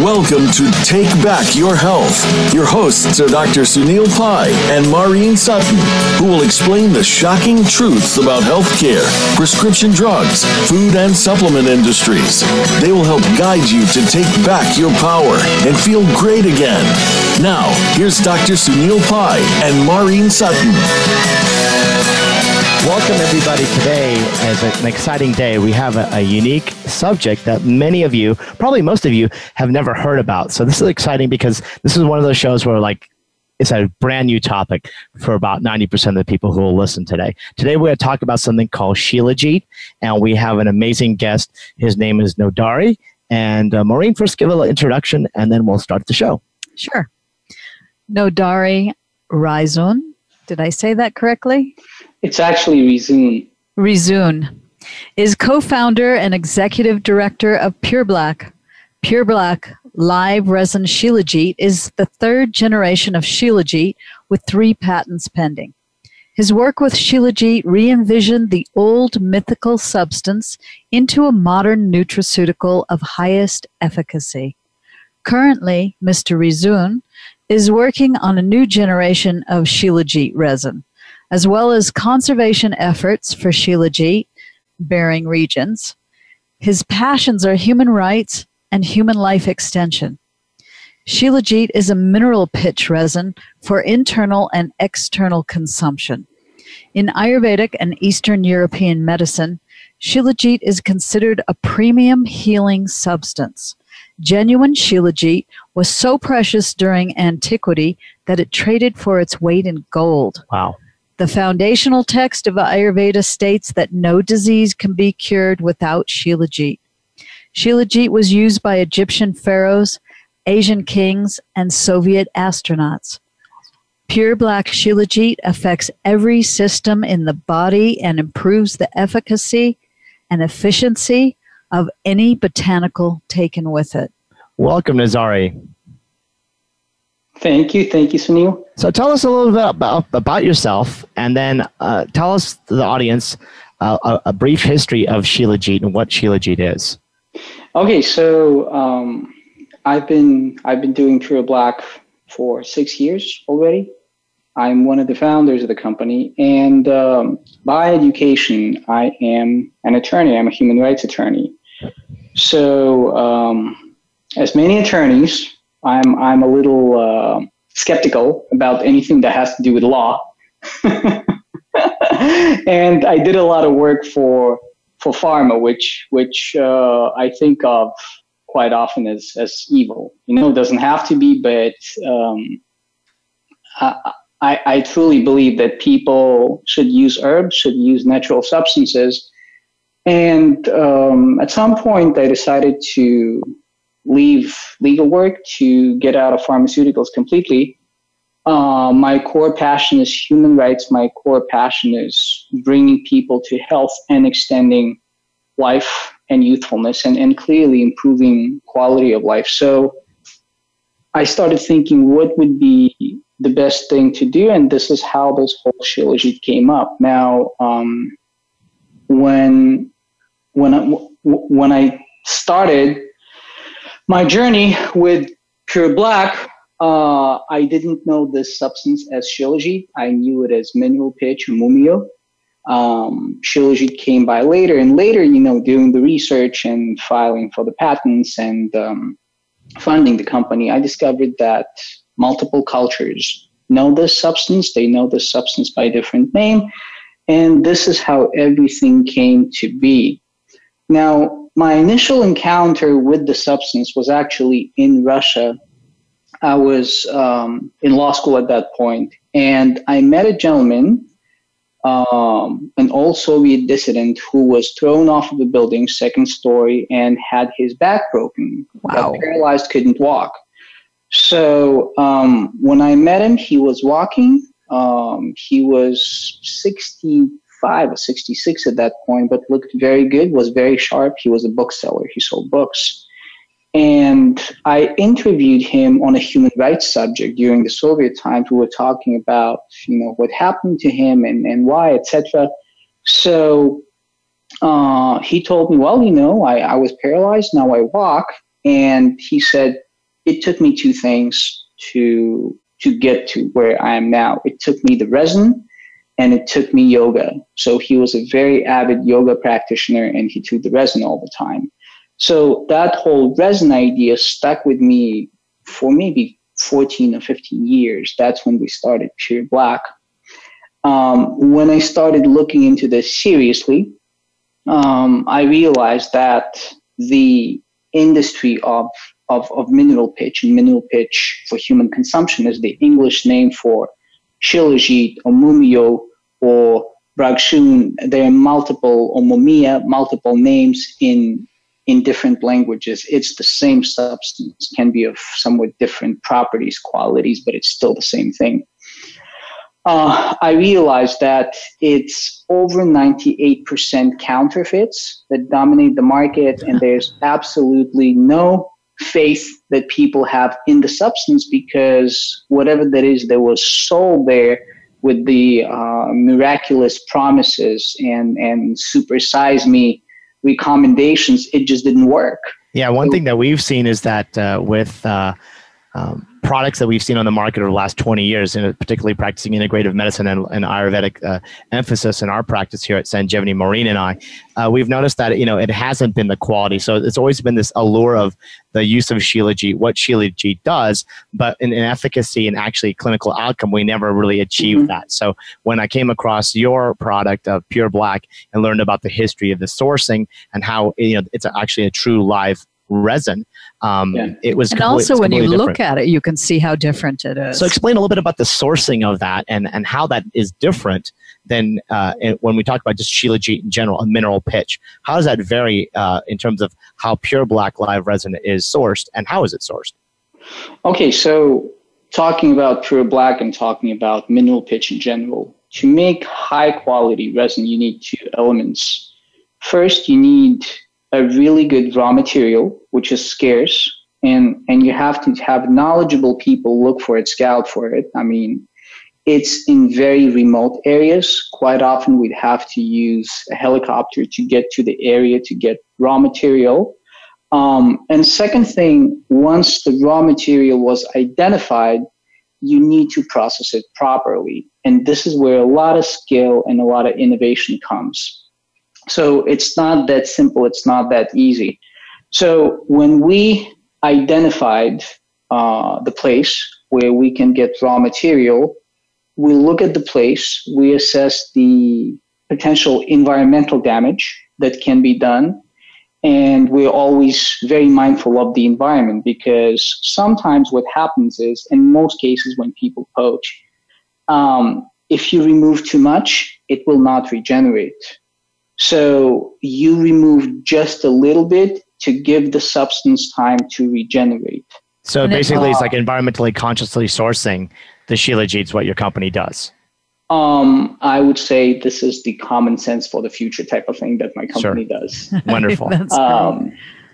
Welcome to Take Back Your Health. Your hosts are Dr. Sunil Pai and Maureen Sutton, who will explain the shocking truths about healthcare, prescription drugs, food and supplement industries. They will help guide you to take back your power and feel great again. Now, here's Dr. Sunil Pai and Maureen Sutton. Welcome, everybody. Today is an exciting day. We have a unique subject that many of you, probably most of you, have never heard about. So this is exciting because this is one of those shows where, like, it's a brand new topic for about 90% of the people who will listen today. Today, we're going to talk about something called Shilajit, and we have an amazing guest. His name is Nodari. And Maureen, first give a little introduction, and then we'll start the show. Sure. Nodari Rizun. Did I say that correctly? It's actually Rizun. Rizun is co-founder and executive director of Pure Black. Pure Black live resin Shilajit is the third generation of Shilajit with 3 patents pending. His work with Shilajit re-envisioned the old mythical substance into a modern nutraceutical of highest efficacy. Currently, Mr. Rizun is working on a new generation of Shilajit resin, as well as conservation efforts for Shilajit bearing regions. His passions are human rights and human life extension. Shilajit is a mineral pitch resin for internal and external consumption. In Ayurvedic and Eastern European medicine, Shilajit is considered a premium healing substance. Genuine Shilajit was so precious during antiquity that it traded for its weight in gold. Wow. The foundational text of Ayurveda states that no disease can be cured without Shilajit. Shilajit was used by Egyptian pharaohs, Asian kings, and Soviet astronauts. Pure Black Shilajit affects every system in the body and improves the efficacy and efficiency of any botanical taken with it. Welcome, Nodari. Thank you, Sunil. So tell us a little bit about yourself, and then tell us, the audience, a brief history of Shilajit and what Shilajit is. Okay, so I've been doing Pure Black for 6 years already. I'm one of the founders of the company, and by education, I am an attorney. I'm a human rights attorney. So as many attorneys, I'm a little skeptical about anything that has to do with law. And I did a lot of work for pharma, which I think of quite often as evil. You know, it doesn't have to be, but I truly believe that people should use herbs, should use natural substances. And at some point, I decided to leave legal work to get out of pharmaceuticals completely. My core passion is human rights. My core passion is bringing people to health and extending life and youthfulness and clearly improving quality of life. So I started thinking what would be the best thing to do, and this is how this whole Shilajit came up. Now, when I started my journey with Pure Black, I didn't know this substance as Shilajit. I knew it as Mineral Pitch Mumio. Shilajit came by later, and later, you know, doing the research and filing for the patents and funding the company, I discovered that multiple cultures know this substance. They know this substance by different name, and this is how everything came to be. Now, my initial encounter with the substance was actually in Russia. I was in law school at that point, and I met a gentleman, an old Soviet dissident, who was thrown off of a building, second story, and had his back broken. Wow. Got paralyzed, couldn't walk. So when I met him, he was walking. He was 65 or 66 at that point, but looked very good, was very sharp. He was a bookseller. He sold books. And I interviewed him on a human rights subject during the Soviet times. We were talking about, you know, what happened to him and why, etc. So he told me, well, you know, I was paralyzed. Now I walk. And he said, it took me two things to get to where I am now. It took me the resin and it took me yoga. So he was a very avid yoga practitioner and he took the resin all the time. So that whole resin idea stuck with me for maybe 14 or 15 years. That's when we started Pure Black. When I started looking into this seriously, I realized that the industry of mineral pitch, and mineral pitch for human consumption is the English name for Shilajit or Mumio or Bragshun. There are multiple, or Mumia, multiple names in different languages. It's the same substance, can be of somewhat different properties, qualities, but it's still the same thing. I realized that it's over 98% counterfeits that dominate the market, and there's absolutely no faith that people have in the substance, because whatever that is that was sold there with the miraculous promises and supersize me recommendations, it just didn't work. Yeah, one thing that we've seen is that with products that we've seen on the market over the last 20 years, and particularly practicing integrative medicine and Ayurvedic emphasis in our practice here at Sanjeevani, Maureen and I, we've noticed that, you know, it hasn't been the quality. So it's always been this allure of the use of Shilajit, what Shilajit does, but in efficacy and actually clinical outcome, we never really achieved that. So when I came across your product of Pure Black and learned about the history of the sourcing and how, you know, it's actually a true live resin, it was. And also when you look at it, you can see how different it is. So explain a little bit about the sourcing of that and how that is different than when we talk about just Shilajit in general, a mineral pitch. How does that vary in terms of how Pure Black live resin is sourced, and how is it sourced? Okay, so talking about Pure Black and talking about mineral pitch in general, to make high quality resin, you need two elements. First, you need a really good raw material, which is scarce, and you have to have knowledgeable people look for it, scout for it. I mean, it's in very remote areas. Quite often we'd have to use a helicopter to get to the area to get raw material. And second thing, once the raw material was identified, you need to process it properly. And this is where a lot of skill and a lot of innovation comes. So it's not that simple. It's not that easy. So when we identified the place where we can get raw material, we look at the place, we assess the potential environmental damage that can be done. And we're always very mindful of the environment, because sometimes what happens is, in most cases when people poach, if you remove too much, it will not regenerate. So you remove just a little bit to give the substance time to regenerate. So basically it's like environmentally consciously sourcing the Shilajit is what your company does. I would say this is the common sense for the future type of thing that my company does. Wonderful.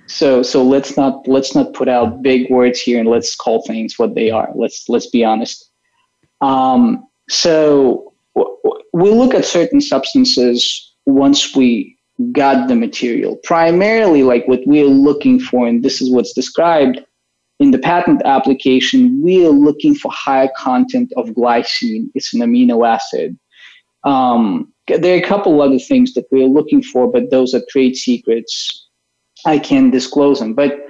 So let's not put out big words here, and let's call things what they are. Let's be honest. So we look at certain substances once we got the material, primarily like what we're looking for, and this is what's described in the patent application, we're looking for higher content of glycine. It's an amino acid. There are a couple other things that we're looking for, but those are trade secrets. I can't disclose them. But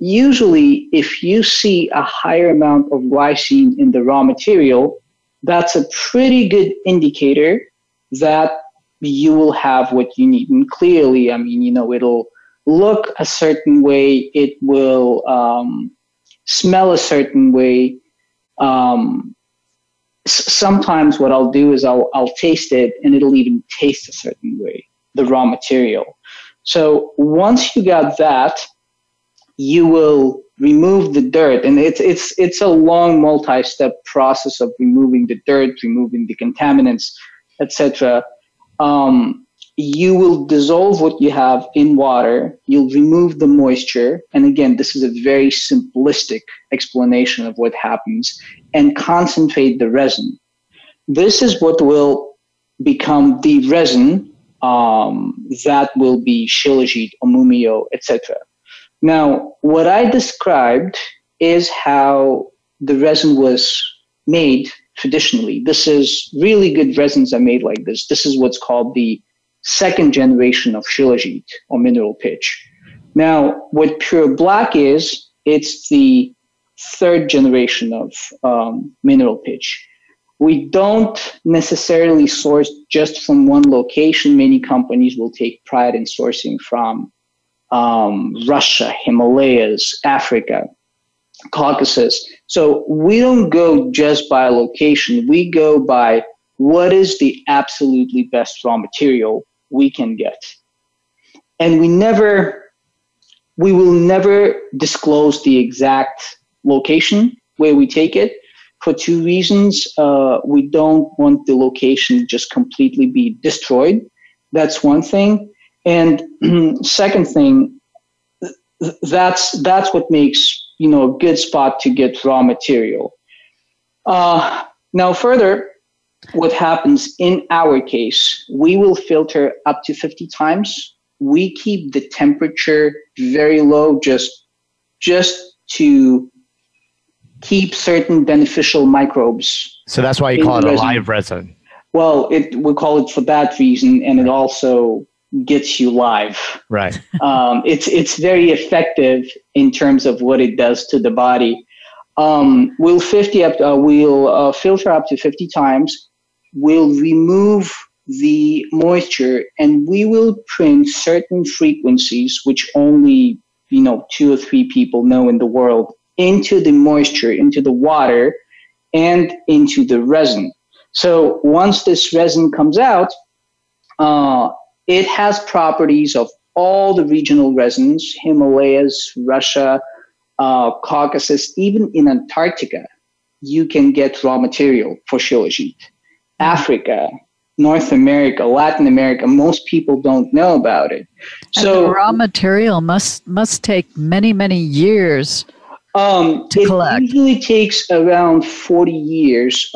usually if you see a higher amount of glycine in the raw material, that's a pretty good indicator that you will have what you need. And clearly, I mean, you know, it'll look a certain way. It will smell a certain way. Sometimes what I'll do is I'll taste it, and it'll even taste a certain way, the raw material. So once you got that, you will remove the dirt. And it's a long multi-step process of removing the dirt, removing the contaminants, etc. You will dissolve what you have in water. You'll remove the moisture. And again, this is a very simplistic explanation of what happens, and concentrate the resin. This is what will become the resin that will be Shilajit, Mumio, etc. Now, what I described is how the resin was made traditionally. This is really good resins are made like this. This is what's called the second generation of Shilajit or mineral pitch. Now, what Pure Black is, it's the third generation of mineral pitch. We don't necessarily source just from one location. Many companies will take pride in sourcing from Russia, Himalayas, Africa, Caucasus. So we don't go just by location. We go by what is the absolutely best raw material we can get. And we will never disclose the exact location where we take it. For two reasons, we don't want the location just completely be destroyed. That's one thing. And second thing, that's what makes, you know, a good spot to get raw material. Now further, what happens in our case, we will filter up to 50 times. We keep the temperature very low just to keep certain beneficial microbes. So that's why you call it a live resin. Well, we call it for that reason, and it also gets you live. Right. It's very effective in terms of what it does to the body. We'll filter up to 50 times. We'll remove the moisture, and we will print certain frequencies, which only, you know, 2 or 3 people know in the world, into the moisture, into the water, and into the resin. So once this resin comes out, it has properties of all the regional resins, Himalayas, Russia, Caucasus, even in Antarctica, you can get raw material for Shilajit. Africa, North America, Latin America, most people don't know about it. So the raw material must take many, many years to collect. It usually takes around 40 years.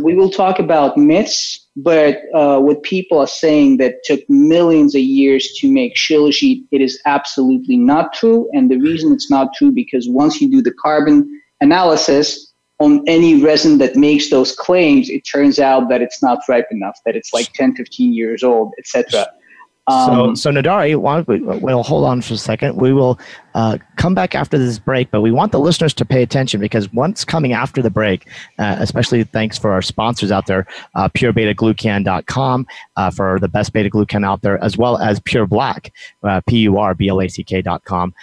We will talk about myths, but what people are saying that took millions of years to make Shilajit, it is absolutely not true. And the reason it's not true, because once you do the carbon analysis on any resin that makes those claims, it turns out that it's not ripe enough, that it's like 10, 15 years old, etc. So Nodari, we'll hold on for a second. We will come back after this break, but we want the listeners to pay attention, because what's coming after the break, especially thanks for our sponsors out there, purebetaglucan.com for the best beta glucan out there, as well as Pure Black, purblack.com,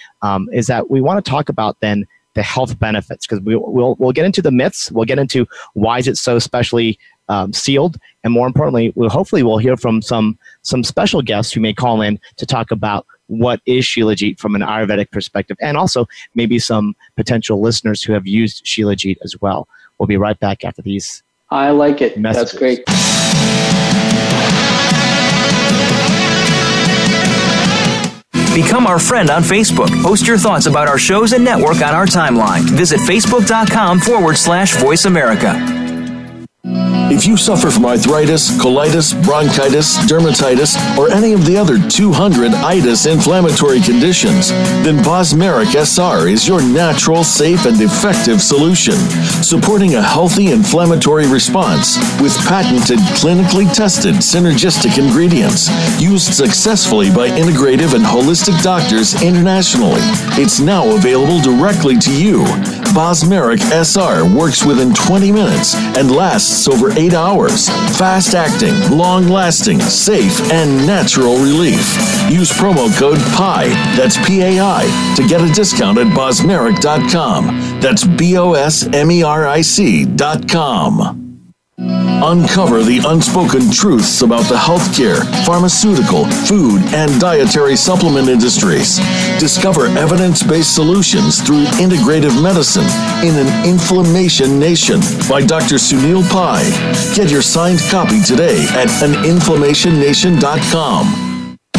is that we want to talk about then the health benefits, because we'll get into the myths, we'll get into why is it so specially sealed, and more importantly, hopefully we'll hear from some special guests who may call in to talk about what is Shilajit from an Ayurvedic perspective, and also maybe some potential listeners who have used Shilajit as well. We'll be right back after these. I like it. Messages. That's great. Become our friend on Facebook. Post your thoughts about our shows and network on our timeline. Visit facebook.com/Voice America. If you suffer from arthritis, colitis, bronchitis, dermatitis, or any of the other 200 itis inflammatory conditions, then Bosmeric SR is your natural, safe, and effective solution, supporting a healthy inflammatory response with patented, clinically tested, synergistic ingredients used successfully by integrative and holistic doctors internationally. It's now available directly to you. Bosmeric SR works within 20 minutes and lasts over 8 hours. Fast-acting, long-lasting, safe, and natural relief. Use promo code PAI, that's PAI, to get a discount at Bosmeric.com. That's BOSMERIC.com. Uncover the unspoken truths about the healthcare, pharmaceutical, food, and dietary supplement industries. Discover evidence-based solutions through integrative medicine in an inflammation nation by Dr. Sunil Pai. Get your signed copy today at aninflammationnation.com.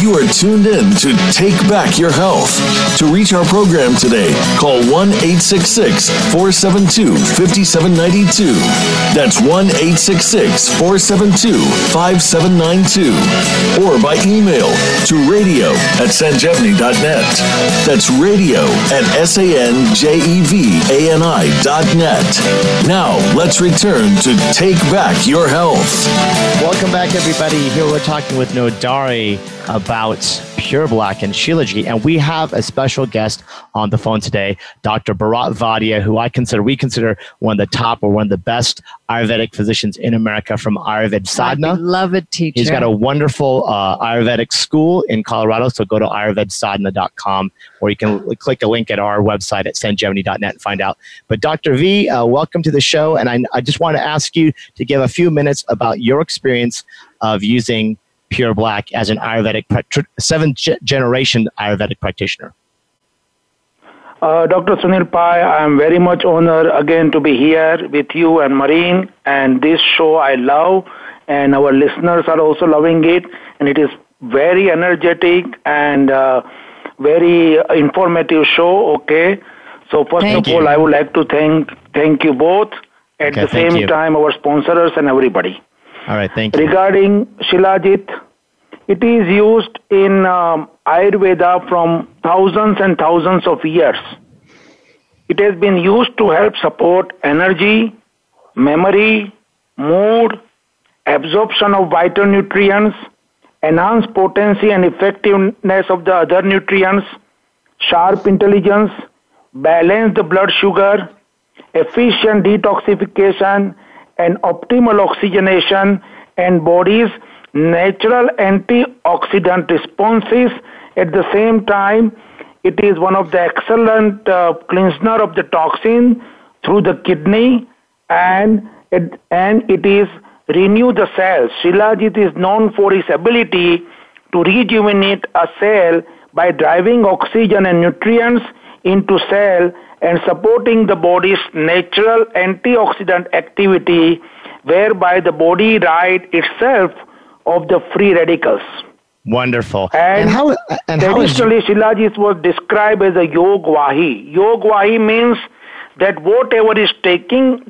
You are tuned in to Take Back Your Health. To reach our program today, call 1-866-472-5792. That's 1-866-472-5792. Or by email to radio@sanjevani.net. That's radio@sanjevani.net. Now, let's return to Take Back Your Health. Welcome back, everybody. Here we're talking with Nodari about Pure Black and Shilajit, and we have a special guest on the phone today, Dr. Bharat Vaidya, who we consider one of the top or one of the best Ayurvedic physicians in America from Ayurved Sadhana. I love it, teacher. He's got a wonderful Ayurvedic school in Colorado, so go to ayurvedsadhana.com, or you can click a link at our website at sanjeevani.net and find out. But Dr. V, welcome to the show, and I just want to ask you to give a few minutes about your experience of using Pure Black as an Ayurvedic, seventh-generation Ayurvedic practitioner. Dr. Sunil Pai, I am very much honored again to be here with you and Maureen, and this show I love, and our listeners are also loving it, and it is very energetic and very informative show, okay? So first of all, I would like to thank you both, at the same time our sponsors and everybody. All right, thank you. Regarding Shilajit, it is used in Ayurveda from thousands and thousands of years. It has been used to help support energy, memory, mood, absorption of vital nutrients, enhance potency and effectiveness of the other nutrients, sharp intelligence, balance the blood sugar, efficient detoxification, and optimal oxygenation, and body's natural antioxidant responses. At the same time, it is one of the excellent cleanser of the toxin through the kidney, and it is renew the cells. Shilajit is known for its ability to rejuvenate a cell by driving oxygen and nutrients into cell and supporting the body's natural antioxidant activity, whereby the body rids itself of the free radicals. Wonderful. And traditionally, Shilajit was described as a Yogvahi. Yogvahi means that whatever is taken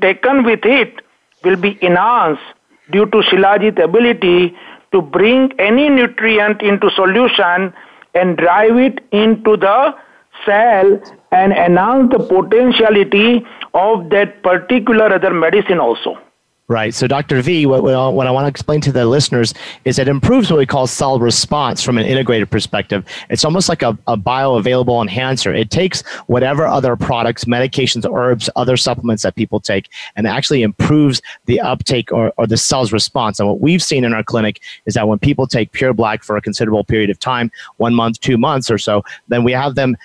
with it will be enhanced due to Shilajit's ability to bring any nutrient into solution and drive it into the cell and enhance the potentiality of that particular other medicine also. Right. So, Dr. V, what I want to explain to the listeners is it improves what we call cell response from an integrated perspective. It's almost like a bioavailable enhancer. It takes whatever other products, medications, herbs, other supplements that people take, and actually improves the uptake or the cell's response. And what we've seen in our clinic is that when people take Pure Black for a considerable period of time, 1 month, 2 months or so, then we have them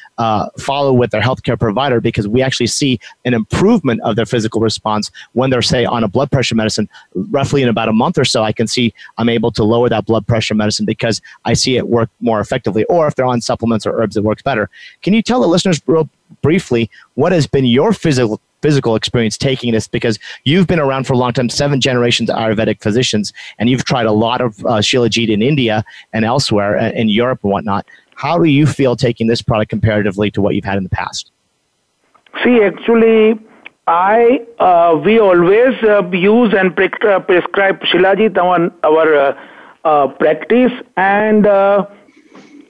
follow with their healthcare provider, because we actually see an improvement of their physical response when they're, say, on a blood pressure medicine. Roughly in about a month or so, I can see I'm able to lower that blood pressure medicine because I see it work more effectively. Or if they're on supplements or herbs, it works better. Can you tell the listeners real briefly what has been your physical experience taking this? Because you've been around for a long time, 7 generations of Ayurvedic physicians, and you've tried a lot of Shilajit in India and elsewhere, in Europe and whatnot. How do you feel taking this product comparatively to what you've had in the past? See, actually, we always use and prescribe Shilajit on our practice, and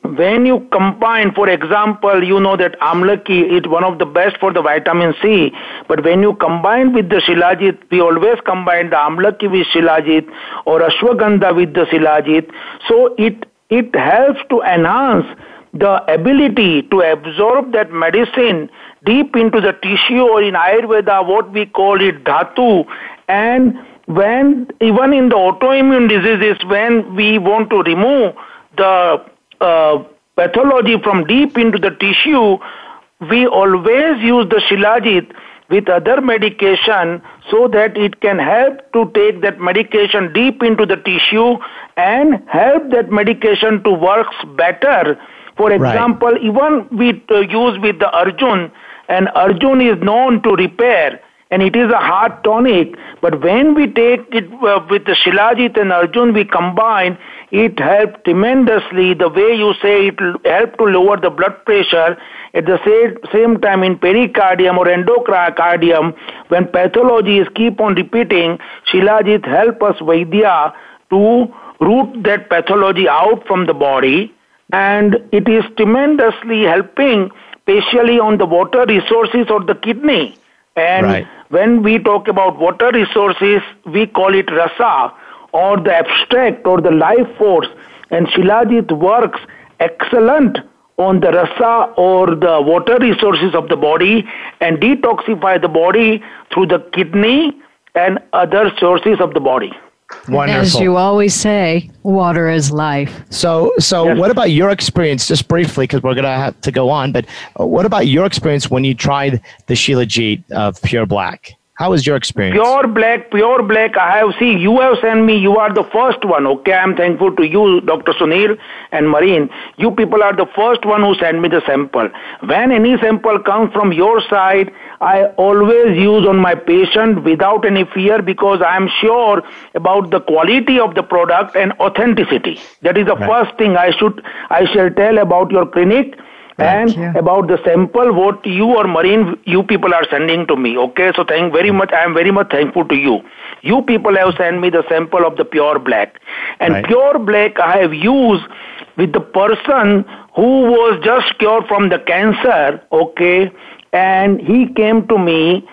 when you combine, for example, you know that Amlaki is one of the best for the vitamin C, but when you combine with the Shilajit, we always combine the Amlaki with Shilajit or Ashwagandha with the Shilajit, so it it helps to enhance the ability to absorb that medicine deep into the tissue, or in Ayurveda what we call it dhatu. And when even in the autoimmune diseases, when we want to remove the pathology from deep into the tissue, we always use the Shilajit with other medication so that it can help to take that medication deep into the tissue and help that medication to work better. For example, right. Even we use with the Arjun, and Arjun is known to repair, and it is a heart tonic. But when we take it with the Shilajit and Arjun, we combine, it helps tremendously. The way you say it will help to lower the blood pressure. At the same time, in pericardium or endocardium, when pathologies keep on repeating, Shilajit help us Vaidya to root that pathology out from the body. And it is tremendously helping, especially on the water resources or the kidney. And right. When we talk about water resources, we call it rasa or the abstract or the life force. And Shilajit works excellent on the rasa or the water resources of the body and detoxify the body through the kidney and other sources of the body. Wonderful. As you always say, water is life. So yes. What about your experience, just briefly, because we're going to have to go on, but what about your experience when you tried the Shilajit of Pure Black? How was your experience? Pure Black, I have seen, you have sent me, you are the first one, okay? I'm thankful to you, Dr. Sunil and Maureen. You people are the first one who sent me the sample. When any sample comes from your side, I always use on my patient without any fear, because I am sure about the quality of the product and authenticity. That is the right. First thing I shall tell about your clinic. Thank and you. About the sample, what you or Maureen, you people are sending to me. Okay, so thank very much. I am very much thankful to you. You people have sent me the sample of the Pure Black. And right. Pure Black I have used with the person who was just cured from the cancer. Okay, and he came to me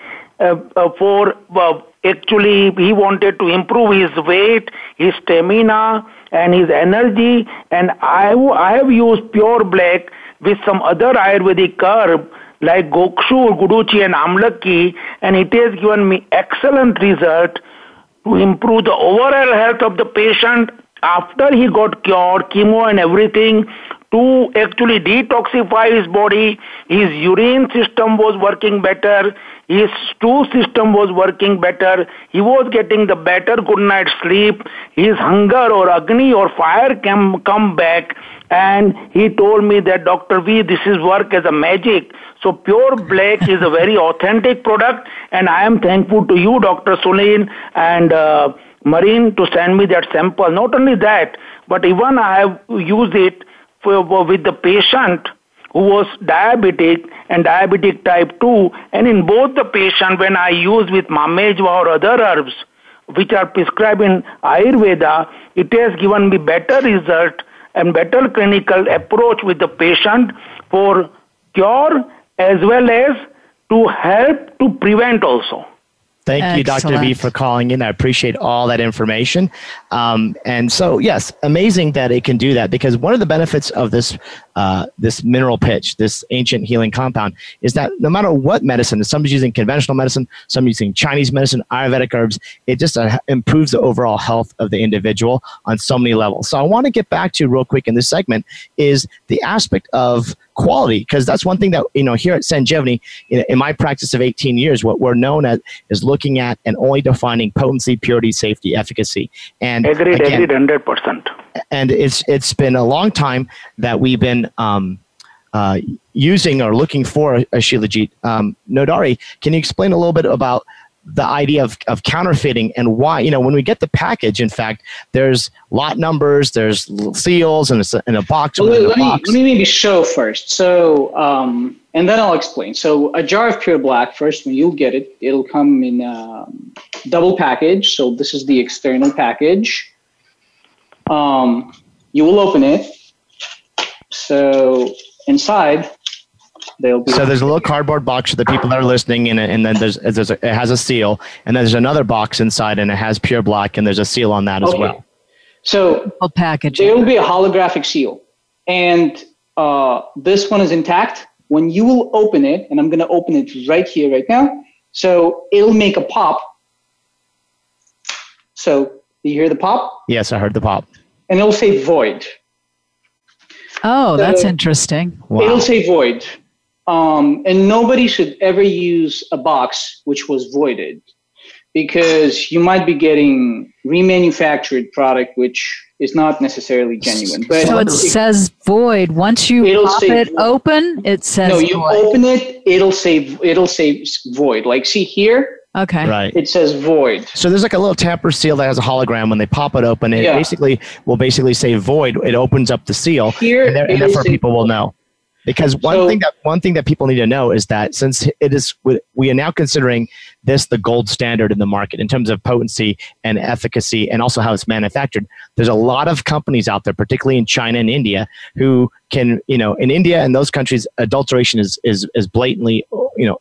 actually he wanted to improve his weight, his stamina and his energy. And I have used Pure Black with some other Ayurvedic herb like Gokshur, Guduchi and Amlaki, and it has given me excellent result to improve the overall health of the patient after he got cured, chemo and everything, to actually detoxify his body. His urine system was working better, his stool system was working better, he was getting the better good night sleep, his hunger or agni or fire can come back. And he told me that, Dr. V, this is work as a magic. So Pure Black is a very authentic product, and I am thankful to you, Dr. Sunil and Maureen, to send me that sample. Not only that, but even I have used it with the patient who was diabetic and diabetic type 2, and in both the patient when I used with mamejwa or other herbs which are prescribed in Ayurveda, it has given me better result and better clinical approach with the patient for cure as well as to help to prevent also. Thank Excellent. You, Dr. V, for calling in. I appreciate all that information. And so, yes, amazing that it can do that, because one of the benefits of this mineral pitch, this ancient healing compound, is that no matter what medicine, somebody's using conventional medicine, somebody's using Chinese medicine, Ayurvedic herbs, it just improves the overall health of the individual on so many levels. So I want to get back to real quick in this segment is the aspect of quality, because that's one thing that, here at Sanjeevani, in my practice of 18 years, what we're known as is looking at and only defining potency, purity, safety, efficacy. And agreed, 100%. And it's been a long time that we've been using or looking for a Shilajit. Nodari, can you explain a little bit about the idea of counterfeiting and why, when we get the package, in fact, there's lot numbers, there's seals, and it's in a box. Let me maybe show first. So, and then I'll explain. So a jar of Pure Black, first, when you get it, it'll come in a double package. So this is the external package. You will open it. So inside, so there's a little cardboard box for the people that are listening in, and then it has a seal, and then there's another box inside, and it has Pure Black, and there's a seal on that as well. So there will be a holographic seal, and this one is intact. When you will open it, and I'm going to open it right here, right now, so it'll make a pop. So do you hear the pop? Yes, I heard the pop. And it'll say void. Oh, so that's interesting. Wow. It'll say void. And nobody should ever use a box which was voided, because you might be getting remanufactured product, which is not necessarily genuine. But so it says void. Once you pop it open, it says void. No, you open it, it'll say void. Like, see here? Okay. Right. It says void. So there's like a little tamper seal that has a hologram. When they pop it open, it basically will say void. It opens up the seal, here, and therefore people will know. Because one thing that people need to know is that since it is, we are now considering this the gold standard in the market in terms of potency and efficacy and also how it's manufactured. There's a lot of companies out there, particularly in China and India, who can, in India and those countries, adulteration is blatantly,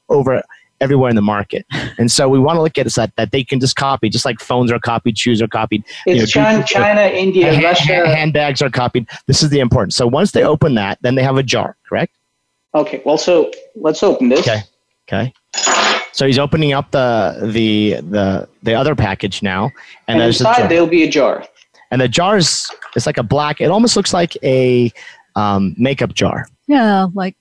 over everywhere in the market. And so we want to look at it so that they can just copy, just like phones are copied, shoes are copied. It's China, India, Russia. Handbags are copied. This is the importance. So once they open that, then they have a jar, correct? Okay. Well, so let's open this. Okay. Okay. So he's opening up the other package now. And inside there'll be a jar. And the jar is, it's like a black, it almost looks like a makeup jar. Yeah, like.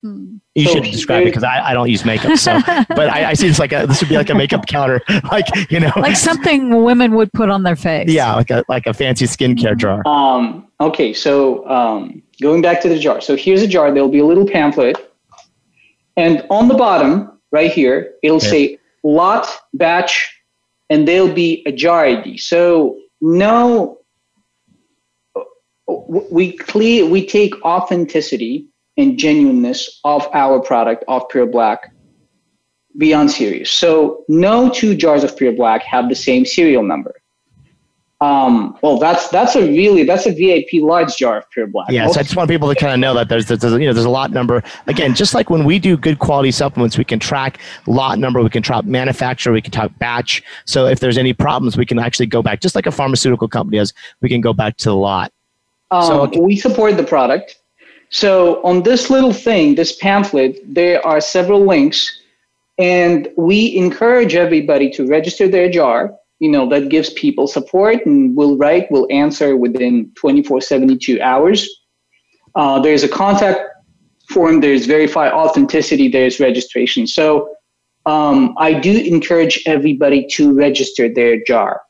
You should describe it, because I don't use makeup. So, but I see it's like this would be like a makeup counter, like something women would put on their face. Yeah, like a fancy skincare jar. Okay, so going back to the jar. So here's a jar. There'll be a little pamphlet, and on the bottom right here, it'll say lot, batch, and there'll be a jar ID. So we take authenticity and genuineness of our product, of Pure Black, beyond serious. So no two jars of Pure Black have the same serial number. Well, that's a VIP large jar of Pure Black. Yes, yeah, so I just want people to kind of know that there's a lot number. Again, just like when we do good quality supplements, we can track lot number, we can track manufacturer, we can track batch. So if there's any problems, we can actually go back, just like a pharmaceutical company does, we can go back to the lot. We support the product. So on this little thing, this pamphlet, there are several links, and we encourage everybody to register their jar. That gives people support, and we'll answer within 24, 72 hours. There's a contact form, there's verify authenticity, there's registration. So I do encourage everybody to register their jar,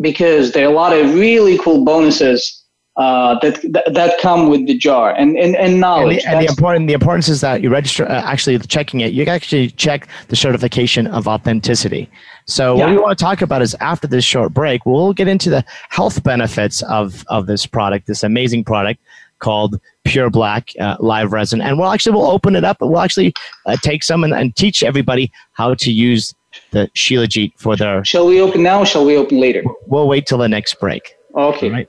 because there are a lot of really cool bonuses that come with the jar and knowledge. The importance is that you register, actually checking it, you can actually check the certification of authenticity. So what we want to talk about is, after this short break, we'll get into the health benefits of this product, this amazing product called Pure Black Live Resin. And we'll open it up, and we'll actually take some and teach everybody how to use the Shilajit for their... Shall we open now or shall we open later? We'll wait till the next break. Okay. All right.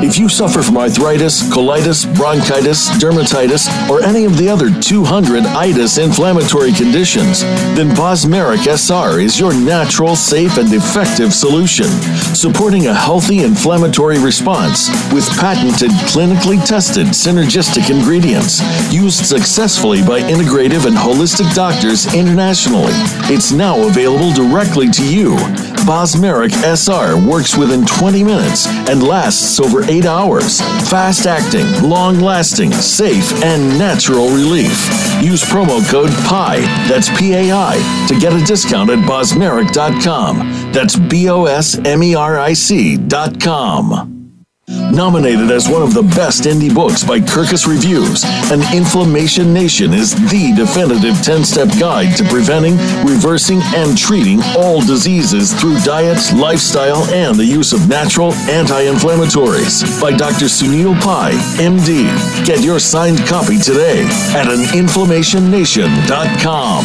If you suffer from arthritis, colitis, bronchitis, dermatitis, or any of the other 200 itis inflammatory conditions, then Bosmeric SR is your natural, safe, and effective solution, supporting a healthy inflammatory response with patented, clinically tested, synergistic ingredients used successfully by integrative and holistic doctors internationally. It's now available directly to you. Bosmeric SR works within 20 minutes and lasts over 8 hours. Fast-acting, long-lasting, safe, and natural relief. Use promo code PAI, that's PAI, to get a discount at Bosmeric.com. That's BOSMERIC.com. Nominated as one of the best indie books by Kirkus Reviews, An Inflammation Nation is the definitive 10-step guide to preventing, reversing, and treating all diseases through diets, lifestyle, and the use of natural anti-inflammatories by Dr. Sunil Pai, MD. Get your signed copy today at aninflammationnation.com.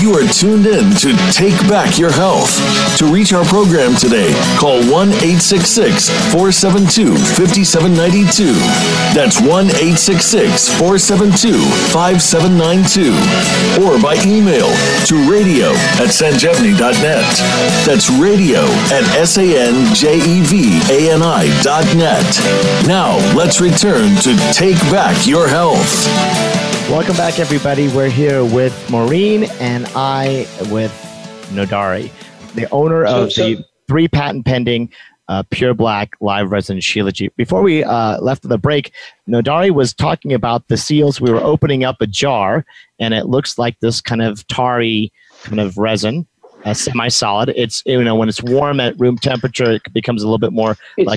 You are tuned in to Take Back Your Health. To reach our program today, call 1-866-472-5792. That's 1-866-472-5792. Or by email to radio@sanjevani.net. That's radio@sanjevani.net. Now, let's return to Take Back Your Health. Welcome back, everybody. We're here with Maureen and I with Nodari, the owner of the 3 patent-pending Pure Black live resin Shilajit. Before we left the break, Nodari was talking about the seals. We were opening up a jar, and it looks like this kind of tarry kind of resin, semi-solid. It's, you know, when it's warm at room temperature, it becomes a little bit more it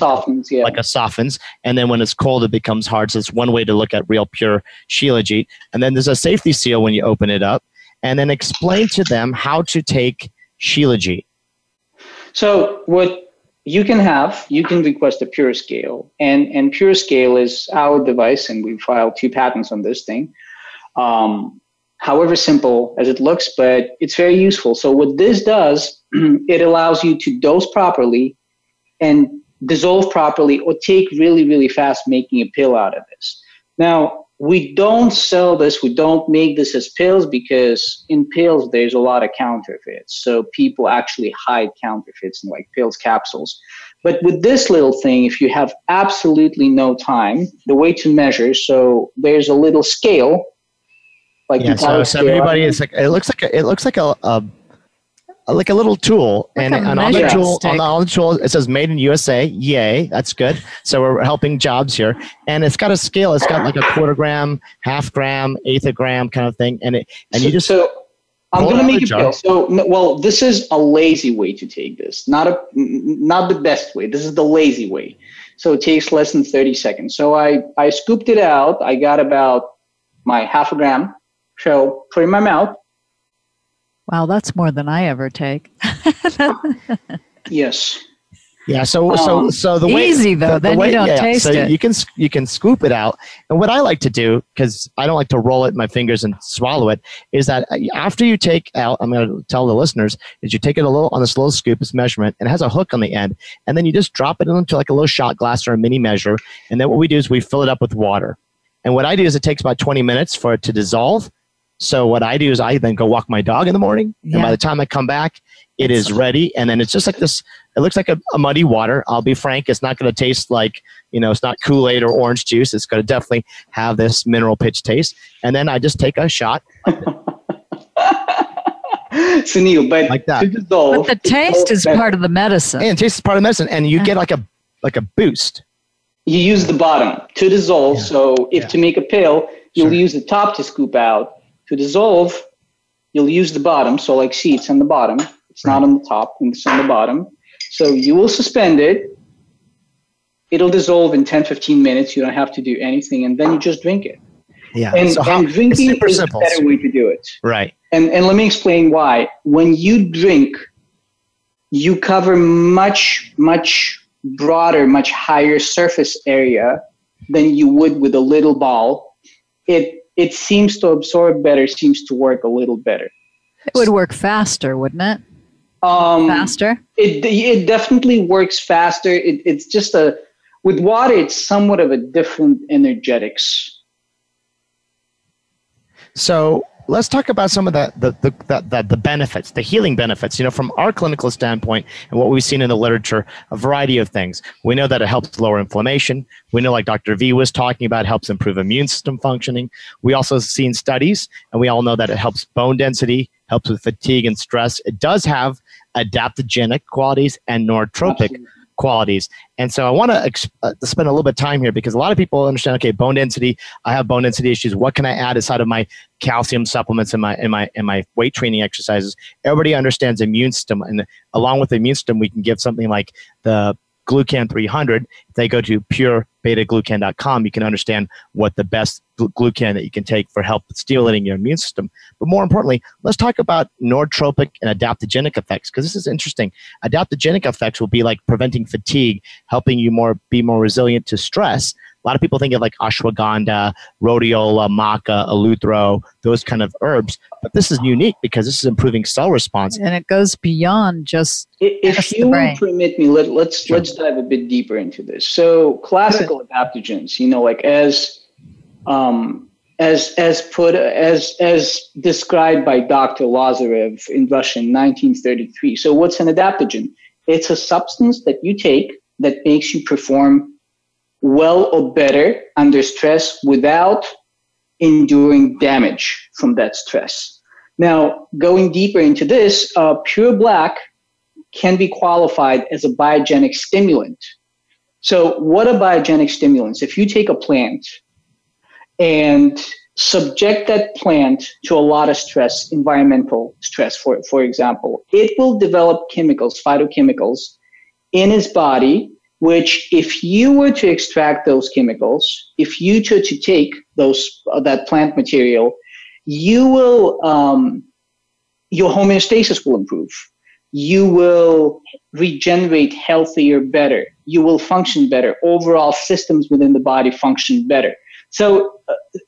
softens, and then when it's cold, it becomes hard. So it's one way to look at real pure Shilajit. And then there's a safety seal when you open it up, and then explain to them how to take Shilajit. So what you can have, you can request a Pure Scale, and Pure Scale is our device, and we filed 2 patents on this thing. However simple as it looks, but it's very useful. So what this does, it allows you to dose properly and dissolve properly or take really, really fast, making a pill out of this. Now, we don't sell this. We don't make this as pills because in pills, there's a lot of counterfeits. So people actually hide counterfeits in like pills, capsules. But with this little thing, if you have absolutely no time, the way to measure, so there's a little scale. Like so everybody is like it looks like a little tool, and on the tool it says made in USA. Yay, that's good. So we're helping jobs here, and it's got a scale. It's got like a quarter gram, half gram, eighth of gram kind of thing, I'm going to make a pill. So, this is a lazy way to take this. Not the best way. This is the lazy way. So it takes less than 30 seconds. So I scooped it out. I got about my half a gram. So put in my mouth. Wow, that's more than I ever take. Yes. Yeah. So the way easy though, then you don't taste it. You can scoop it out. And what I like to do, because I don't like to roll it in my fingers and swallow it, is that after you take out, I'm going to tell the listeners is you take it a little on this little scoop, it's measurement, and it has a hook on the end, and then you just drop it into like a little shot glass or a mini measure, and then what we do is we fill it up with water. And what I do is it takes about 20 minutes for it to dissolve. So what I do is I then go walk my dog in the morning. Yeah. And by the time I come back, it is ready. And then it's just like this. It looks like a muddy water. I'll be frank. It's not going to taste like, it's not Kool-Aid or orange juice. It's going to definitely have this mineral pitch taste. And then I just take a shot. Sunil, but like that. But the taste is part of the medicine. And the taste is part of the medicine. And you get like a boost. You use the bottom to dissolve. Yeah. So if to make a pill, you'll use the top to scoop out. To dissolve, you'll use the bottom. So like see, it's on the bottom. It's not on the top, and it's on the bottom. So you will suspend it. It'll dissolve in 10, 15 minutes. You don't have to do anything. And then you just drink it. Yeah. And drinking is a better way to do it. Right. And let me explain why. When you drink, you cover much, much broader, much higher surface area than you would with a little ball. It seems to absorb better, seems to work a little better. It would work faster, wouldn't it? Faster? It definitely works faster. It's just with water, it's somewhat of a different energetics. So Let's talk about some of the benefits, the healing benefits, you know, from our clinical standpoint and what we've seen in the literature, a variety of things. We know that it helps lower inflammation. We know, like Dr. V was talking about, it helps improve immune system functioning. We also have seen studies, and we all know that it helps bone density, helps with fatigue and stress. It does have adaptogenic qualities and nootropic qualities. And so I want to spend a little bit of time here because a lot of people understand, okay, bone density, I have bone density issues. What can I add aside of my calcium supplements and my weight training exercises? Everybody understands immune system. And along with the immune system, we can give something like the Glucan 300. If they go to purebetaglucan.com, you can understand what the best glucan that you can take for help stimulating your immune system. But more importantly, let's talk about nootropic and adaptogenic effects, because this is interesting. Adaptogenic effects will be like preventing fatigue, helping you be more resilient to stress. A lot of people think of like ashwagandha, rhodiola, maca, eleuthero, those kind of herbs. But this is unique because this is improving cell response. And it goes beyond just if you will permit me, let's dive a bit deeper into this. So classical adaptogens, you know, like as described by Dr. Lazarev in Russian 1933. So what's an adaptogen? It's a substance that you take that makes you perform well or better under stress without enduring damage from that stress. Now, going deeper into this, Pure Black can be qualified as a biogenic stimulant. So what are biogenic stimulants? If you take a plant and subject that plant to a lot of stress, environmental stress, for example, it will develop chemicals, phytochemicals, in its body, which if you were to extract those chemicals, if you were to take that plant material, you will, your homeostasis will improve. You will regenerate healthier, better. You will function better. Overall systems within the body function better. So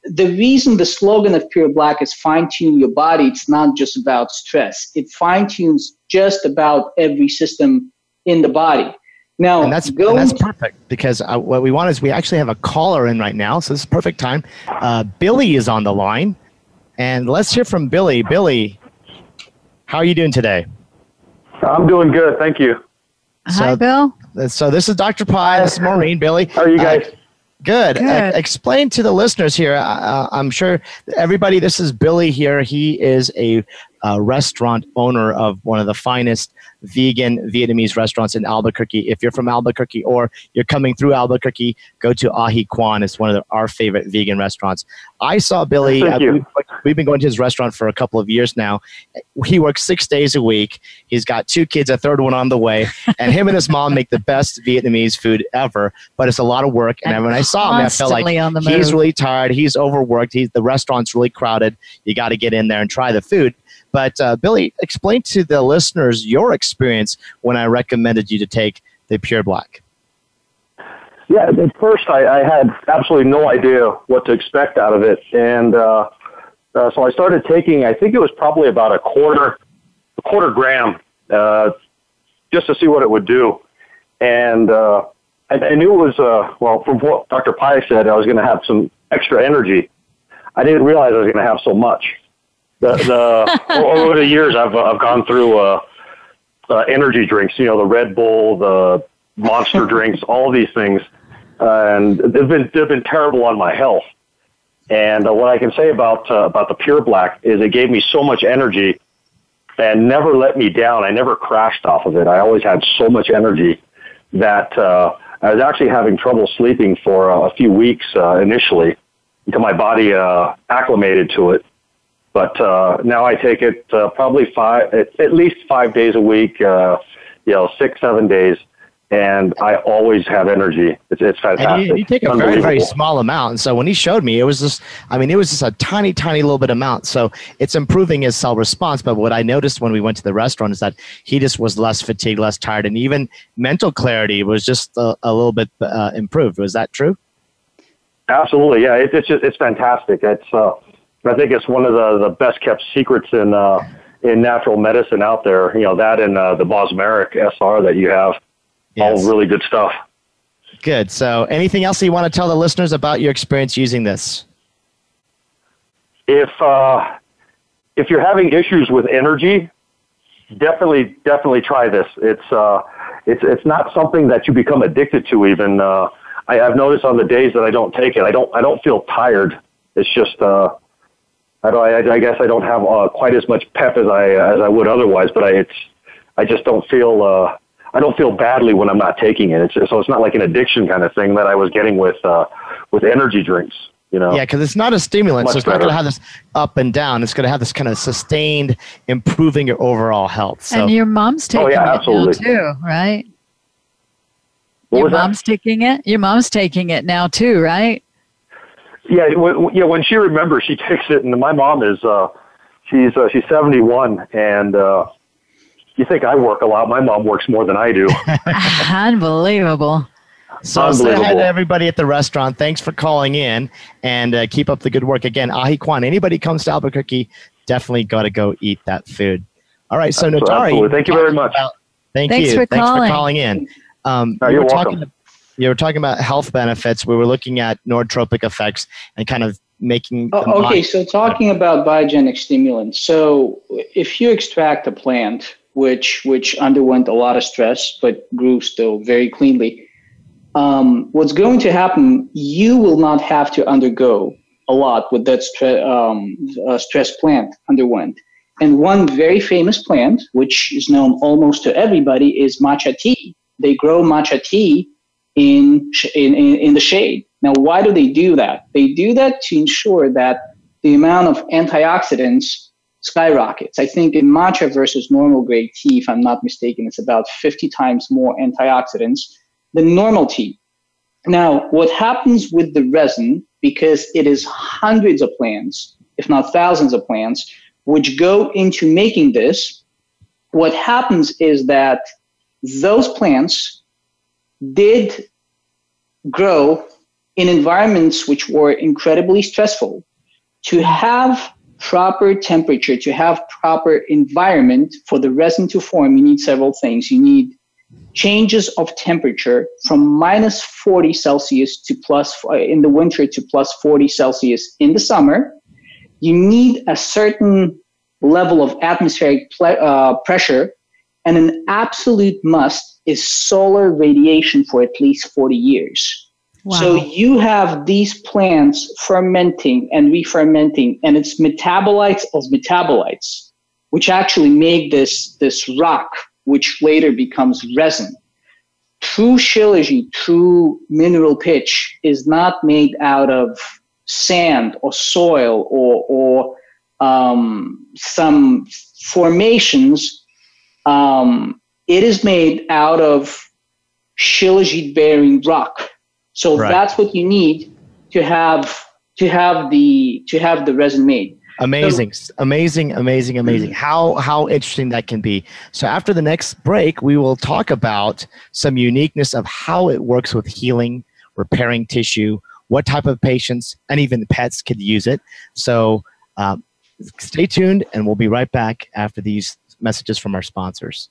the reason the slogan of Pure Black is fine-tune your body, it's not just about stress. It fine-tunes just about every system in the body. Now, and that's perfect because what we want is we actually have a caller in right now. So this is perfect time. Billy is on the line. And let's hear from Billy. Billy, how are you doing today? I'm doing good. Thank you. Hi, Bill. So this is Dr. Pai. This is Maureen. Billy, how are you guys? Good. Explain to the listeners here. I'm sure everybody, this is Billy here. He is a restaurant owner of one of the finest vegan Vietnamese restaurants in Albuquerque. If you're from Albuquerque or you're coming through Albuquerque, go to Ahi Quan. It's one of our favorite vegan restaurants. I saw Billy. We've been going to his restaurant for a couple of years now. He works 6 days a week. He's got 2 kids, a third one on the way. And him and his mom make the best Vietnamese food ever. But it's a lot of work. And when I saw him, I felt like he's really tired. He's overworked. The restaurant's really crowded. You got to get in there and try the food. But Billy, explain to the listeners your experience when I recommended you to take the Pure Black. Yeah, at first I had absolutely no idea what to expect out of it. And so I started taking, I think it was probably about a quarter gram just to see what it would do. And I knew it was, from what Dr. Pai said, I was going to have some extra energy. I didn't realize I was going to have so much. Over the years, I've gone through energy drinks, you know, the Red Bull, the Monster drinks, all these things, and they've been terrible on my health. And what I can say about the Pure Black is it gave me so much energy and never let me down. I never crashed off of it. I always had so much energy that I was actually having trouble sleeping for a few weeks initially until my body acclimated to it. But now I take it probably at least 5 days a week, 6, 7 days, and I always have energy. It's fantastic. You take a very, very small amount, and so when he showed me, it was just a tiny, tiny little bit amount. So it's improving his cell response. But what I noticed when we went to the restaurant is that he just was less fatigued, less tired, and even mental clarity was just a little bit improved. Was that true? Absolutely, yeah. It's fantastic. It's. I think it's one of the best kept secrets in natural medicine out there. You know, that and the Bosmeric SR that you have, all really good stuff. Good. So anything else you want to tell the listeners about your experience using this? If if you're having issues with energy, definitely try this. It's not something that you become addicted to even. I've noticed on the days that I don't take it, I don't feel tired. It's just, I guess I don't have quite as much pep as I would otherwise, but I just don't feel, I don't feel badly when I'm not taking it. So it's not like an addiction kind of thing that I was getting with energy drinks, you know? Yeah. Because it's not a stimulant. So it's not going to have this up and down. It's going to have this kind of sustained, improving your overall health. So. And your mom's taking it now too, right? Your mom's taking it now too, right? Yeah, when she remembers, she takes it, and my mom is, she's 71, and you think I work a lot. My mom works more than I do. Unbelievable. So hi to everybody at the restaurant. Thanks for calling in, and keep up the good work. Again, Ahi Quan, anybody comes to Albuquerque, definitely got to go eat that food. All right, so Nodari. Thank you very much. Thanks for calling in. You're welcome. You were talking about health benefits. We were looking at nootropic effects and kind of making... So talking about biogenic stimulants. So if you extract a plant, which underwent a lot of stress but grew still very cleanly, what's going to happen, you will not have to undergo a lot what that stress plant underwent. And one very famous plant, which is known almost to everybody, is matcha tea. They grow matcha tea in the shade. Now, why do they do that? They do that to ensure that the amount of antioxidants skyrockets. I think in matcha versus normal grade tea, if I'm not mistaken, it's about 50 times more antioxidants than normal tea. Now, what happens with the resin, because it is hundreds of plants, if not thousands of plants, which go into making this, what happens is that those plants did grow in environments which were incredibly stressful. To have proper temperature, to have proper environment for the resin to form, you need several things. You need changes of temperature from minus 40 Celsius to plus in the winter to plus 40 Celsius in the summer. You need a certain level of atmospheric pressure, and an absolute must is solar radiation for at least 40 years. Wow. So you have these plants fermenting and re-fermenting, and it's metabolites of metabolites, which actually make this rock, which later becomes resin. True Shilajit, true mineral pitch is not made out of sand or soil or some formations. It is made out of Shilajit-bearing rock, so right. That's what you need to have the resin made. Amazing, so, amazing! Mm-hmm. How interesting that can be. So after the next break, we will talk about some uniqueness of how it works with healing, repairing tissue, what type of patients and even pets could use it. So stay tuned, and we'll be right back after these messages from our sponsors.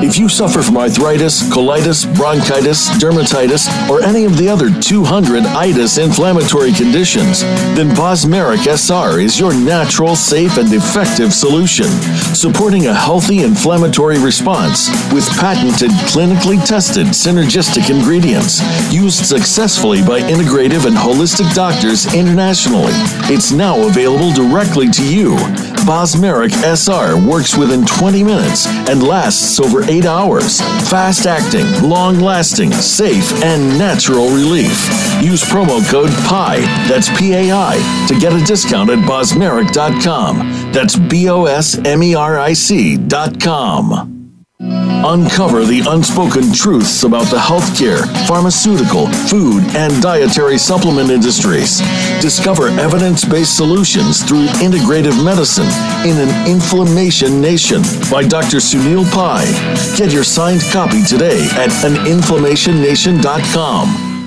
If you suffer from arthritis, colitis, bronchitis, dermatitis, or any of the other 200 itis inflammatory conditions, then Bosmeric SR is your natural, safe, and effective solution, supporting a healthy inflammatory response with patented, clinically tested, synergistic ingredients used successfully by integrative and holistic doctors internationally. It's now available directly to you. Bosmeric SR works within 20 minutes and lasts over 8 hours. Fast-acting, long-lasting, safe, and natural relief. Use promo code PAI, that's PAI, to get a discount at Bosmeric.com. That's BOSMERIC.com. Uncover the unspoken truths about the healthcare, pharmaceutical, food, and dietary supplement industries. Discover evidence-based solutions through integrative medicine in an inflammation nation by Dr. Sunil Pai. Get your signed copy today at aninflammationnation.com.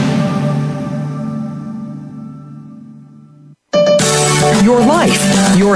Your life, your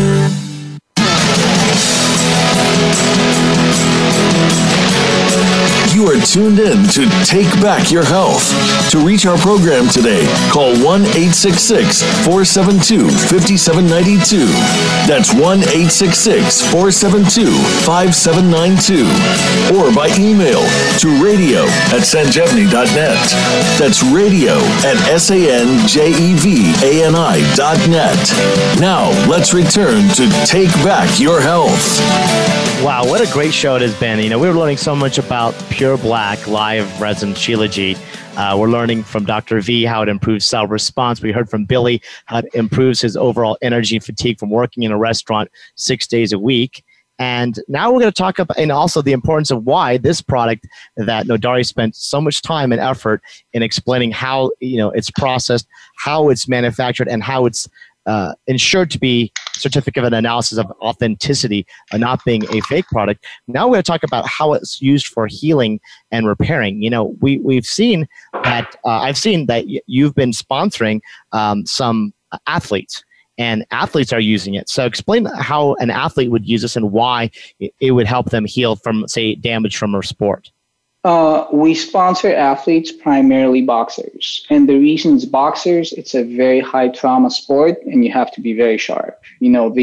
You are tuned in to Take Back Your Health. To reach our program today, call 1-866-472-5792. That's 1-866-472-5792. Or by email to radio@sanjevani.net. That's radio@sanjevani.net. Now, let's return to Take Back Your Health. Wow, what a great show it has been. You know, we were learning so much about Pure Black live resin Shilajit. We're learning from Dr. V how it improves cell response. We heard from Billy how it improves his overall energy and fatigue from working in a restaurant 6 days a week. And now we're going to talk about, and also the importance of why this product that Nodari spent so much time and effort in explaining how, you know, it's processed, how it's manufactured, and how it's ensured to be certificate of analysis of authenticity and not being a fake product. Now we're going to talk about how it's used for healing and repairing. You know, we've seen that, I've seen that you've been sponsoring some athletes, and athletes are using it. So explain how an athlete would use this and why it would help them heal from, say, damage from a sport. We sponsor athletes, primarily boxers. And the reason is boxers, it's a very high trauma sport and you have to be very sharp. You know,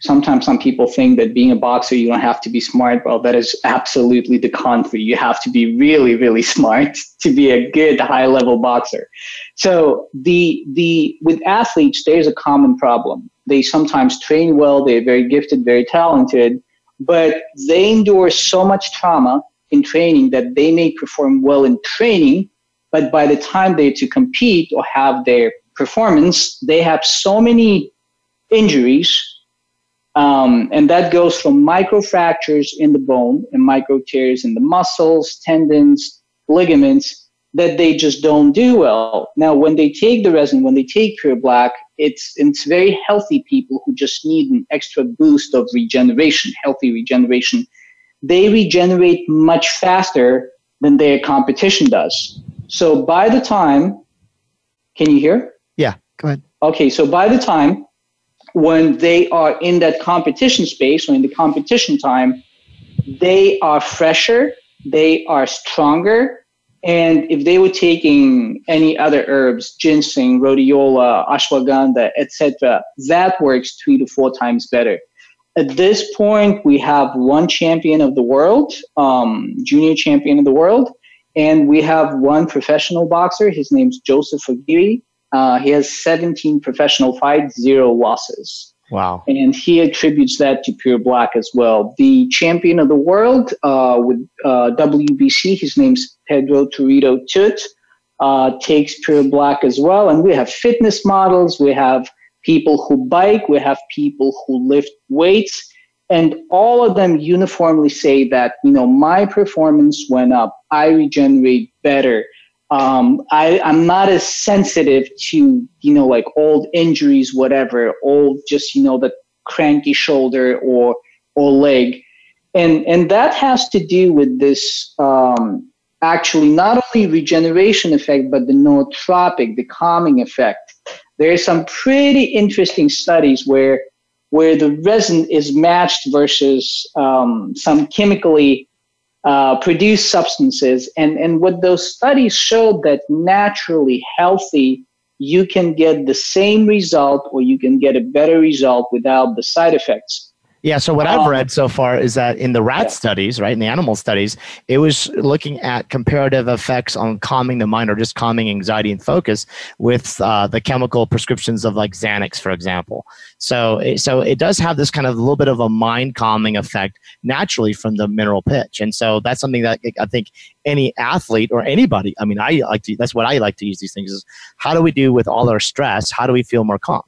sometimes some people think that being a boxer, you don't have to be smart. Well, that is absolutely the contrary. You have to be really, really smart to be a good high level boxer. So with athletes, there's a common problem. They sometimes train well. They're very gifted, very talented, but they endure so much trauma in training that they may perform well in training, but by the time they're to compete or have their performance, they have so many injuries, and that goes from microfractures in the bone and micro tears in the muscles, tendons, ligaments, that they just don't do well. Now, when they take the resin, when they take Pure Black, it's very healthy people who just need an extra boost of regeneration, healthy regeneration. They regenerate much faster than their competition does. So by the time, can you hear? Yeah, go ahead. Okay, so by the time when they are in that competition space or in the competition time, they are fresher, they are stronger, and if they were taking any other herbs, ginseng, rhodiola, ashwagandha, etc., that works 3 to 4 times better. At this point, we have one champion of the world, junior champion of the world, and we have one professional boxer. His name's Joseph Aguirre. He has 17 professional fights, 0 losses. Wow. And he attributes that to Pure Black as well. The champion of the world with WBC, his name's Pedro Torito Tut, takes Pure Black as well. And we have fitness models. We have people who bike, we have people who lift weights, and all of them uniformly say that, you know, my performance went up, I regenerate better, I'm not as sensitive to, you know, like old injuries, whatever, old just, you know, the cranky shoulder or leg. And that has to do with this, actually not only regeneration effect, but the nootropic, the calming effect. There are some pretty interesting studies where the resin is matched versus some chemically produced substances. And what those studies showed that naturally healthy, you can get the same result or you can get a better result without the side effects. Yeah. So what I've read so far is that in the rat studies, right, in the animal studies, it was looking at comparative effects on calming the mind or just calming anxiety and focus with the chemical prescriptions of like Xanax, for example. So it does have this kind of little bit of a mind calming effect naturally from the mineral pitch. And so that's something that I think any athlete or anybody, I mean, that's what I like to use these things is how do we do with all our stress? How do we feel more calm?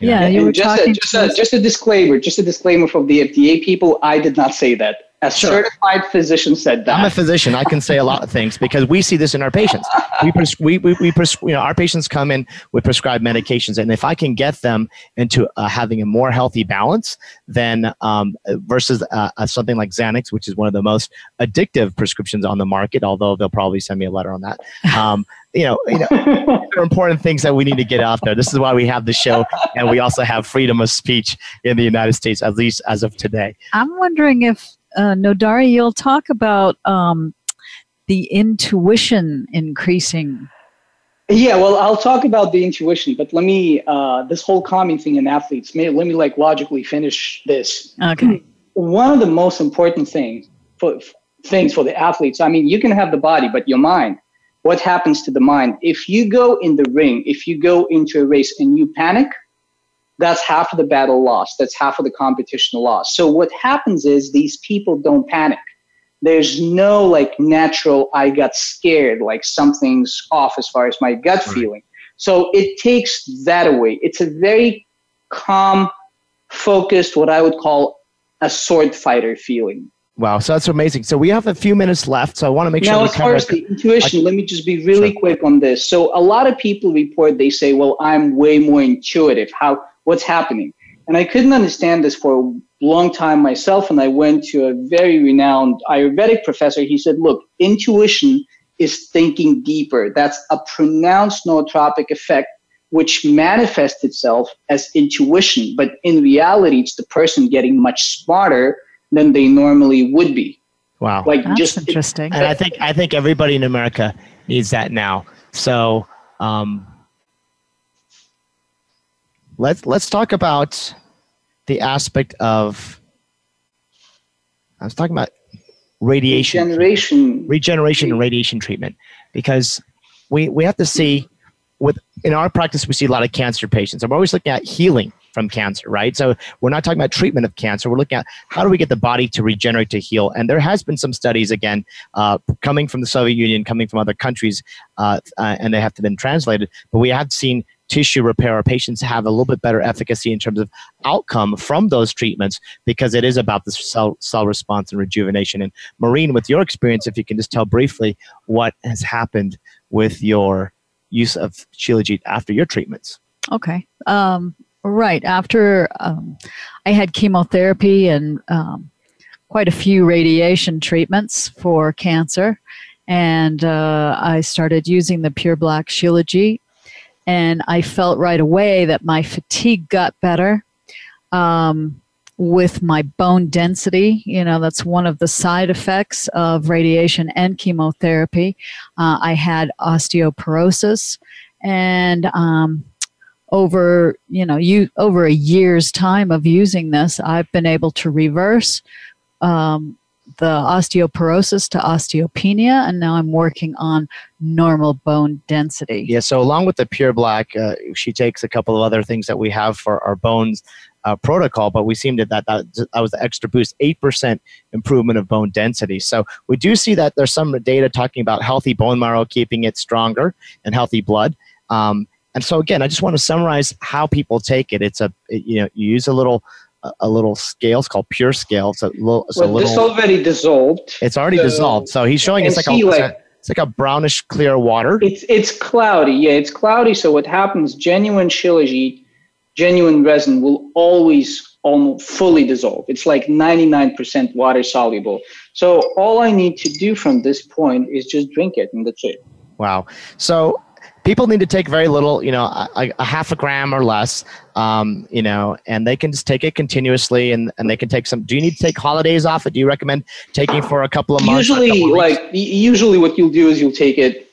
Yeah, you were talking. Just a disclaimer from the FDA people. I did not say that. A certified physician said that. I'm a physician. I can say a lot of things because we see this in our patients. Our patients come in with prescribed medications, and if I can get them into having a more healthy balance than versus something like Xanax, which is one of the most addictive prescriptions on the market, although they'll probably send me a letter on that. There are important things that we need to get out there. This is why we have the show, and we also have freedom of speech in the United States, at least as of today. I'm wondering if Nodari, you'll talk about the intuition increasing. Yeah, well, I'll talk about the intuition, but let me this whole calming thing in athletes. Let me like logically finish this. Okay. One of the most important things for the athletes. I mean, you can have the body, but your mind. What happens to the mind? If you go in the ring, if you go into a race and you panic, that's half of the battle lost. That's half of the competition lost. So what happens is these people don't panic. There's no like natural, I got scared, like something's off as far as my gut feeling. So it takes that away. It's a very calm, focused, what I would call a sword fighter feeling. Wow, so that's amazing. So we have a few minutes left, so I want to make sure. Now, as far as the intuition, let me just be really quick on this. So a lot of people report, they say, well, I'm way more intuitive. What's happening? And I couldn't understand this for a long time myself, and I went to a very renowned Ayurvedic professor. He said, look, intuition is thinking deeper. That's a pronounced nootropic effect, which manifests itself as intuition. But in reality, it's the person getting much smarter than they normally would be. Wow. Like, that's just interesting. And I think everybody in America needs that now. So let's talk about the aspect of, I was talking about radiation. Regeneration and radiation treatment. Because we have to see, in our practice, we see a lot of cancer patients. I'm always looking at healing from cancer, right? So we're not talking about treatment of cancer. We're looking at how do we get the body to regenerate, to heal. And there has been some studies, again, coming from the Soviet Union, coming from other countries, and they have to been translated. But we have seen tissue repair. Our patients have a little bit better efficacy in terms of outcome from those treatments because it is about the cell response and rejuvenation. And Maureen, with your experience, if you can just tell briefly what has happened with your use of Shilajit after your treatments. Okay. Right. After I had chemotherapy and quite a few radiation treatments for cancer, and I started using the Pure Black Shilajit, and I felt right away that my fatigue got better with my bone density. You know, that's one of the side effects of radiation and chemotherapy. I had osteoporosis, and over a year's time of using this, I've been able to reverse the osteoporosis to osteopenia, and now I'm working on normal bone density. Yeah, so along with the Pure Black, she takes a couple of other things that we have for our bones protocol, but we seemed that was the extra boost, 8% improvement of bone density. So we do see that there's some data talking about healthy bone marrow, keeping it stronger, and healthy blood. And so again, I just want to summarize how people take it. You use a little scale. It's called Pure Scale. It's already dissolved. It's already dissolved. So he's showing it's like a brownish clear water. It's cloudy. Yeah, it's cloudy. So what happens? Genuine Shilajit, genuine resin will always almost fully dissolve. It's like 99% water soluble. So all I need to do from this point is just drink it, and that's it. Wow. So people need to take very little, a half a gram or less, and they can just take it continuously, and they can take some. Do you need to take holidays off? Or do you recommend taking for a couple of months? Usually what you'll do is you'll take it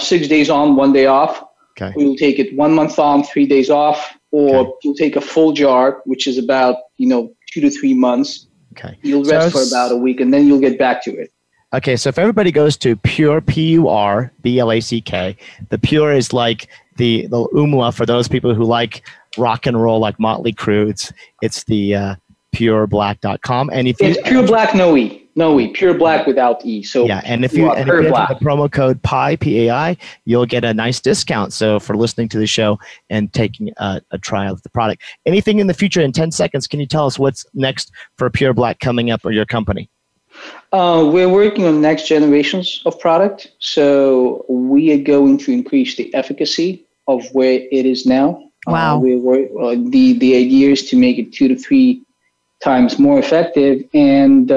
6 days on, 1 day off. Okay. We'll take it 1 month on, 3 days off, or okay. You'll take a full jar, which is about, 2 to 3 months. Okay. You'll rest for about a week, and then you'll get back to it. Okay, so if everybody goes to Pure, P-U-R-B-L-A-C-K, the Pure is like the umla for those people who like rock and roll, like Motley Crue. It's the pureblack.com. And if it's Pure Black, no E. No E. Pure Black without E. So yeah, and if you enter the promo code PAI, P-A-I, you'll get a nice discount. So for listening to the show and taking a trial of the product. Anything in the future in 10 seconds, can you tell us what's next for Pure Black coming up or your company? We're working on next generations of product. So we are going to increase the efficacy of where it is now. Wow. The idea is to make it 2 to 3 times more effective. And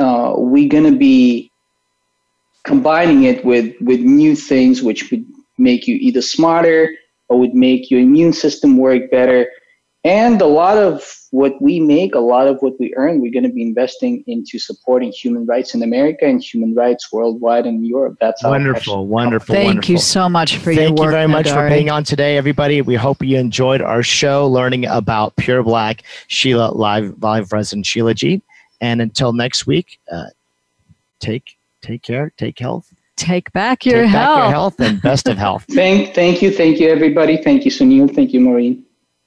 we're going to be combining it with new things, which would make you either smarter or would make your immune system work better. And a lot of what we make, a lot of what we earn, we're going to be investing into supporting human rights in America and human rights worldwide in Europe. That's wonderful, wonderful. Thank you so much for your work. Thank you very much for being on today, everybody. We hope you enjoyed our show, learning about Pure Black, Sheila live resin Shilajit. And until next week, take care, take health. Take back your health. Take back your health and best of health. Thank you, everybody. Thank you, Sunil. Thank you, Maureen.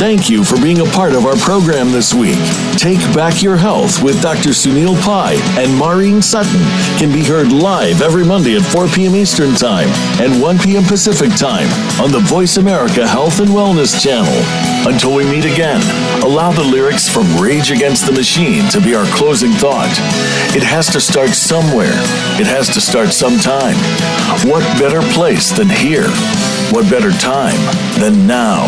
Thank you for being a part of our program this week. Take Back Your Health with Dr. Sunil Pai and Maureen Sutton can be heard live every Monday at 4 p.m. Eastern Time and 1 p.m. Pacific Time on the Voice America Health and Wellness Channel. Until we meet again, allow the lyrics from Rage Against the Machine to be our closing thought. It has to start somewhere. It has to start sometime. What better place than here? What better time than now?